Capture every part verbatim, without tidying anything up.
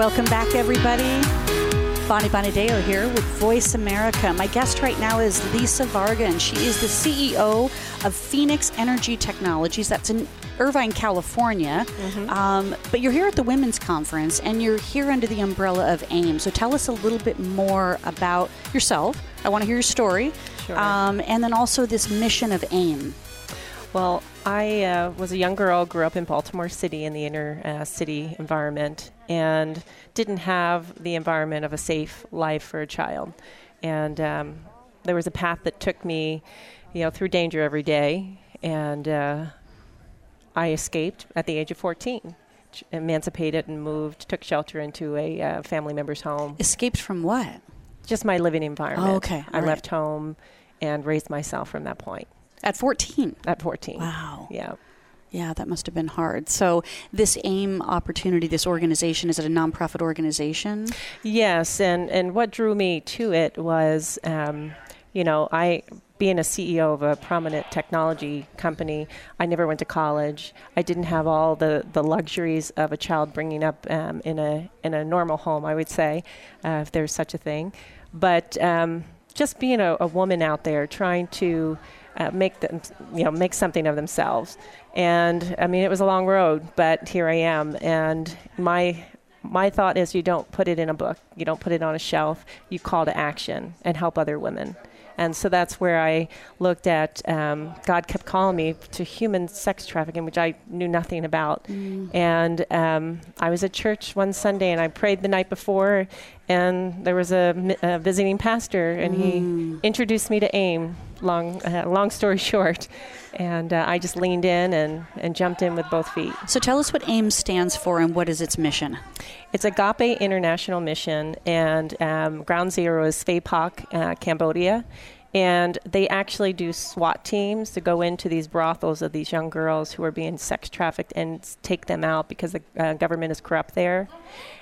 Welcome back, everybody. Bonnie Banideo here with Voice America. My guest right now is Lisa Varga, and she is the C E O of Phoenix Energy Technologies. That's an Irvine, California, mm-hmm. um, but you're here at the Women's Conference, and you're here under the umbrella of AIM. So tell us a little bit more about yourself. I want to hear your story, sure. um, and then also this mission of AIM. Well, I uh, was a young girl, grew up in Baltimore City in the inner uh, city environment, and didn't have the environment of a safe life for a child. And um, there was a path that took me, you know, through danger every day, and uh, I escaped at the age of fourteen, emancipated and moved, took shelter into a uh, family member's home. Escaped from what? Just my living environment. Oh, okay. I All left right. home and raised myself from that point. At fourteen? At fourteen. Wow. Yeah. Yeah, that must have been hard. So this AIM opportunity, this organization, is it a nonprofit organization? Yes, and, and what drew me to it was, um, you know, I... being a C E O of a prominent technology company, I never went to college. I didn't have all the, the luxuries of a child bringing up um, in a in a normal home, I would say, uh, if there's such a thing. But um, just being a, a woman out there trying to uh, make them, you know, make something of themselves. And I mean, it was a long road, but here I am. And my my thought is, you don't put it in a book, you don't put it on a shelf. You call to action and help other women. And so that's where I looked at, um, God kept calling me to human sex trafficking, which I knew nothing about. Mm. And um, I was at church one Sunday, and I prayed the night before, and there was a, a visiting pastor, and mm. he introduced me to AIM, long uh, long story short. And uh, I just leaned in and, and jumped in with both feet. So tell us what AIM stands for and what is its mission. It's Agape International Mission, and um, ground zero is Phayap, uh, Cambodia. And they actually do SWAT teams to go into these brothels of these young girls who are being sex trafficked and take them out because the uh, government is corrupt there.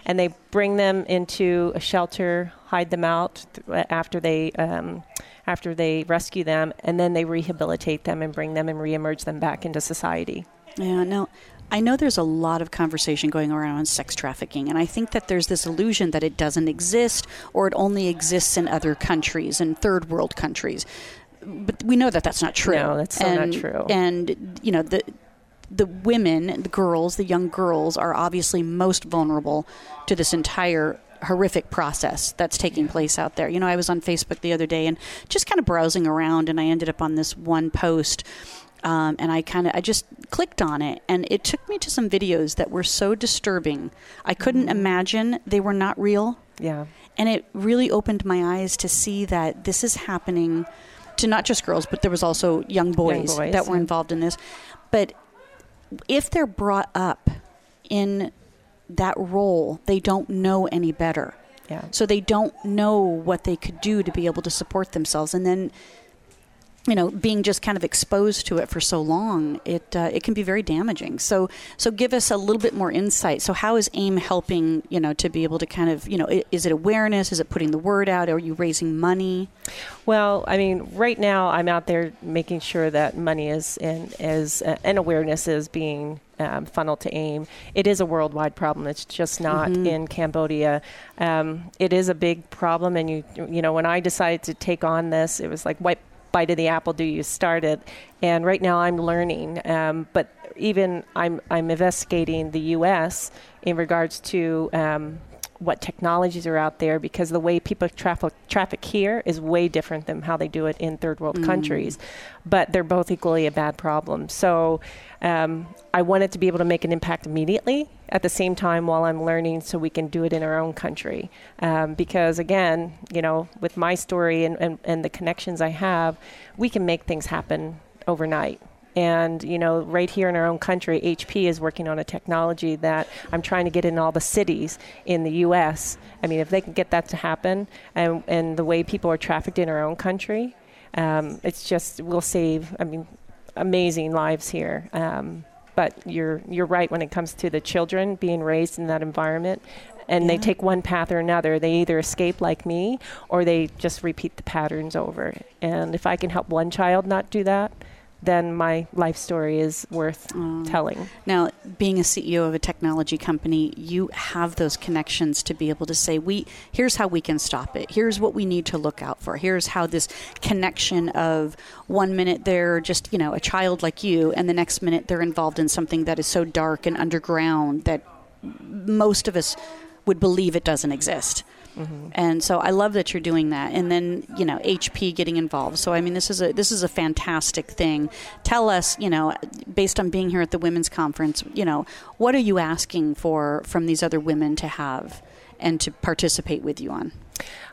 And they bring them into a shelter, hide them out th- after they um, after they rescue them, and then they rehabilitate them and bring them and reemerge them back into society. Yeah, no. I know there's a lot of conversation going around on sex trafficking, and I think that there's this illusion that it doesn't exist, or it only exists in other countries, in third world countries. But we know that that's not true. No, that's so not true. And, you know, the the women, the girls, the young girls are obviously most vulnerable to this entire horrific process that's taking place out there. You know, I was on Facebook the other day and just kind of browsing around, and I ended up on this one post. Um, and I kind of, I just clicked on it, and it took me to some videos that were so disturbing. I couldn't imagine they were not real. Yeah. And it really opened my eyes to see that this is happening to not just girls, but there was also young boys, young boys that were involved in this. But if they're brought up in that role, they don't know any better. Yeah. So they don't know what they could do to be able to support themselves. And then, you know, being just kind of exposed to it for so long, it uh, it can be very damaging. So, so give us a little bit more insight. So, how is AIM helping? You know, to be able to kind of, you know, is it awareness? Is it putting the word out? Are you raising money? Well, I mean, right now I'm out there making sure that money is and is uh, and awareness is being Um, funnel to AIM. It is a worldwide problem. It's just not mm-hmm. in Cambodia. Um, it is a big problem. And you, you know, when I decided to take on this, it was like, what bite of the apple do you start it? And right now I'm learning. Um, but even I'm, I'm investigating the U S in regards to, um, what technologies are out there, because the way people traffic traffic here is way different than how they do it in third world mm. countries, but they're both equally a bad problem. So um, I wanted to be able to make an impact immediately at the same time while I'm learning, so we can do it in our own country. Um, because again, you know, with my story and, and, and the connections I have, we can make things happen overnight. And, you know, right here in our own country, H P is working on a technology that I'm trying to get in all the cities in the U S. I mean, if they can get that to happen, and, and the way people are trafficked in our own country, um, it's just, we'll save, I mean, amazing lives here. Um, but you're you're right when it comes to the children being raised in that environment. And yeah. they take one path or another. They either escape like me, or they just repeat the patterns over. And if I can help one child not do that, then my life story is worth um, telling. Now, being a C E O of a technology company, you have those connections to be able to say, "We here's how we can stop it. Here's what we need to look out for. Here's how this connection of one minute they're just, you know, a child like you, and the next minute they're involved in something that is so dark and underground that most of us would believe it doesn't exist." Mm-hmm. And so I love that you're doing that. And then, you know, H P getting involved. So, I mean, this is a this is a fantastic thing. Tell us, you know, based on being here at the women's conference, you know, what are you asking for from these other women to have and to participate with you on?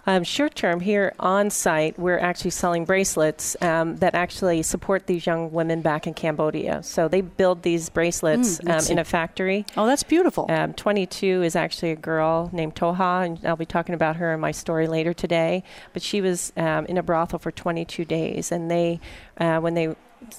Um, short term, here on site, we're actually selling bracelets um, that actually support these young women back in Cambodia. So they build these bracelets mm, um, in a factory. Oh, that's beautiful. Um, twenty-two is actually a girl named Toha, and I'll be talking about her in my story later today. But she was um, in a brothel for twenty-two days, and they, uh, when they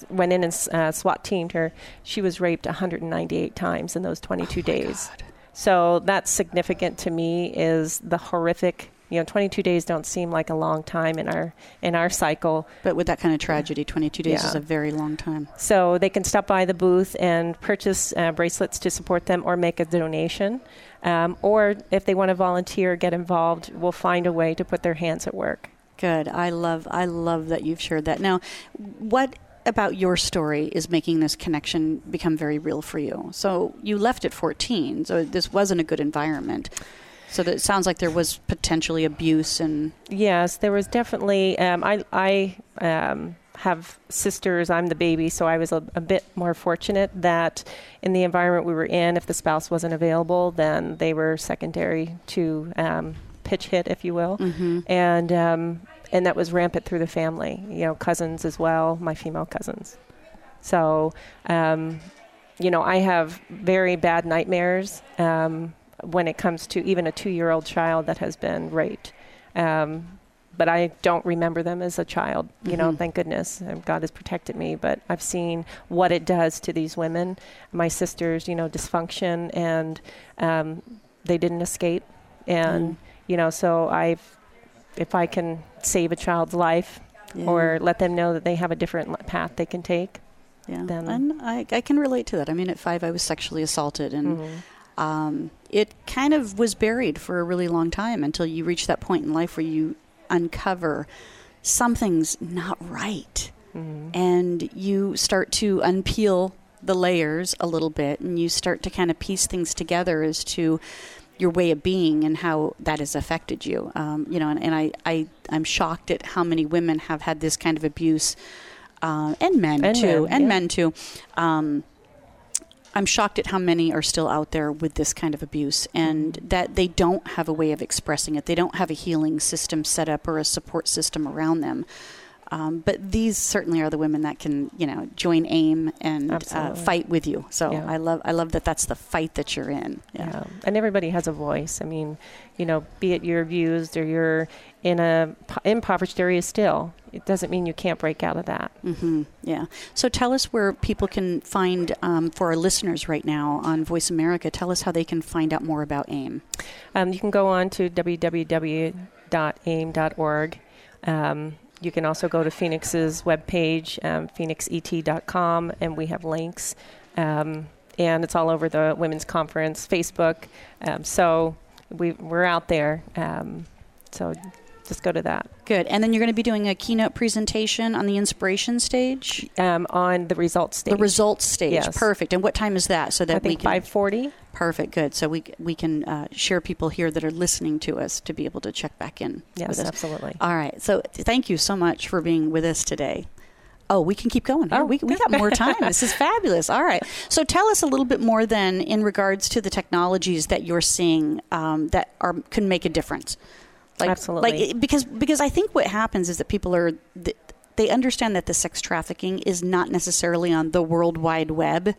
went in and uh, SWAT teamed her, she was raped one hundred ninety-eight times in those twenty-two days. God. So that's significant to me, is the horrific. You know, twenty-two days don't seem like a long time in our in our cycle. But with that kind of tragedy, twenty-two days yeah. is a very long time. So they can stop by the booth and purchase uh, bracelets to support them, or make a donation. Um, or if they want to volunteer, get involved, we'll find a way to put their hands at work. Good. I love I love that you've shared that. Now, what about your story is making this connection become very real for you? So you left at fourteen, so this wasn't a good environment. So that it sounds like there was potentially abuse and... Yes, there was definitely... Um, I I um, have sisters. I'm the baby, so I was a, a bit more fortunate that in the environment we were in, if the spouse wasn't available, then they were secondary to um, pitch hit, if you will. Mm-hmm. And um, and that was rampant through the family. You know, cousins as well, my female cousins. So, um, you know, I have very bad nightmares. Um when it comes to even a two-year-old child that has been raped. Um, but I don't remember them as a child, you mm-hmm. know, thank goodness. God has protected me, but I've seen what it does to these women. My sisters, you know, dysfunction, and um, they didn't escape. And, mm. you know, so I've, if I can save a child's life yeah. or let them know that they have a different path they can take. Yeah, then and I, I can relate to that. I mean, at five, I was sexually assaulted, and mm-hmm. Um, it kind of was buried for a really long time until you reach that point in life where you uncover something's not right. Mm-hmm. And you start to unpeel the layers a little bit, and you start to kind of piece things together as to your way of being and how that has affected you. Um, you know, and, and I, I, I'm shocked at how many women have had this kind of abuse, uh, and men and too, men, and yeah. men too, um, I'm shocked at how many are still out there with this kind of abuse, and that they don't have a way of expressing it. They don't have a healing system set up or a support system around them. Um, but these certainly are the women that can, you know, join AIM and uh, fight with you. So yeah. I love I love that that's the fight that you're in. Yeah. yeah. And everybody has a voice. I mean, you know, be it you're abused or you're in a po- impoverished area still, it doesn't mean you can't break out of that. Mm-hmm. Yeah. So tell us where people can find, um, for our listeners right now on Voice America, tell us how they can find out more about AIM. Um, you can go on to w w w dot aim dot org. Um, You can also go to Phoenix's webpage, um, phoenix et dot com, and we have links. Um, and it's all over the Women's Conference, Facebook. Um, so we, we're out there. Um, so just go to that. Good. And then you're going to be doing a keynote presentation on the inspiration stage? Um, on the results stage. The results stage. Yes. Perfect. And what time is that? So that I think we can... five forty. Perfect. Good. So we we can uh, share people here that are listening to us to be able to check back in. Yes, with us. Absolutely. All right. So thank you so much for being with us today. Oh, we can keep going. Oh, we we got more time. This is fabulous. All right. So tell us a little bit more then in regards to the technologies that you're seeing um, that are can make a difference. Like, Absolutely. Like because because I think what happens is that people are. Th- they understand that the sex trafficking is not necessarily on the World Wide Web.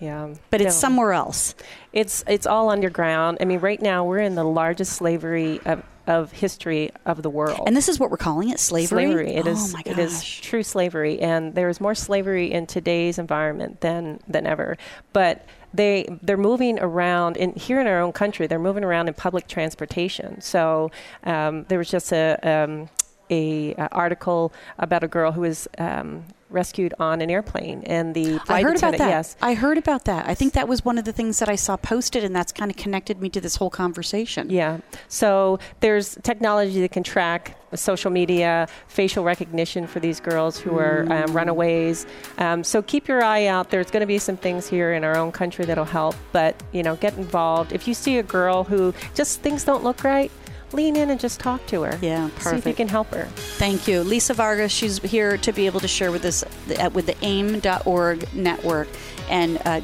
Yeah, but it's no. somewhere else. It's it's all underground. I mean, right now we're in the largest slavery of, of history of the world. And this is what we're calling it, slavery? Slavery. It oh is, my gosh. It is true slavery. And there is more slavery in today's environment than, than ever. But they, they're moving around, in, here in our own country, they're moving around in public transportation. So um, there was just a, um, a, a article about a girl who was... Um, rescued on an airplane, and the flight I heard about that. Yes, I heard about that. I think that was one of the things that I saw posted, and that's kind of connected me to this whole conversation. Yeah. So there's technology that can track social media, facial recognition for these girls who are um, runaways. Um, so keep your eye out. There's going to be some things here in our own country that'll help, but you know, get involved. If you see a girl who just things don't look right, lean in and just talk to her. Yeah, perfect. See if you can help her. Thank you. Lisa Varga, she's here to be able to share with us at, with the A I M dot org network and uh,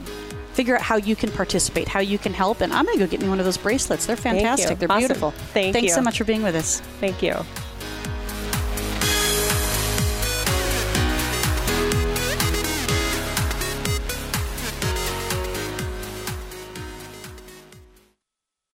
figure out how you can participate, how you can help. And I'm going to go get me one of those bracelets. They're fantastic. They're awesome. Beautiful. Thank Thanks you. Thanks so much for being with us. Thank you.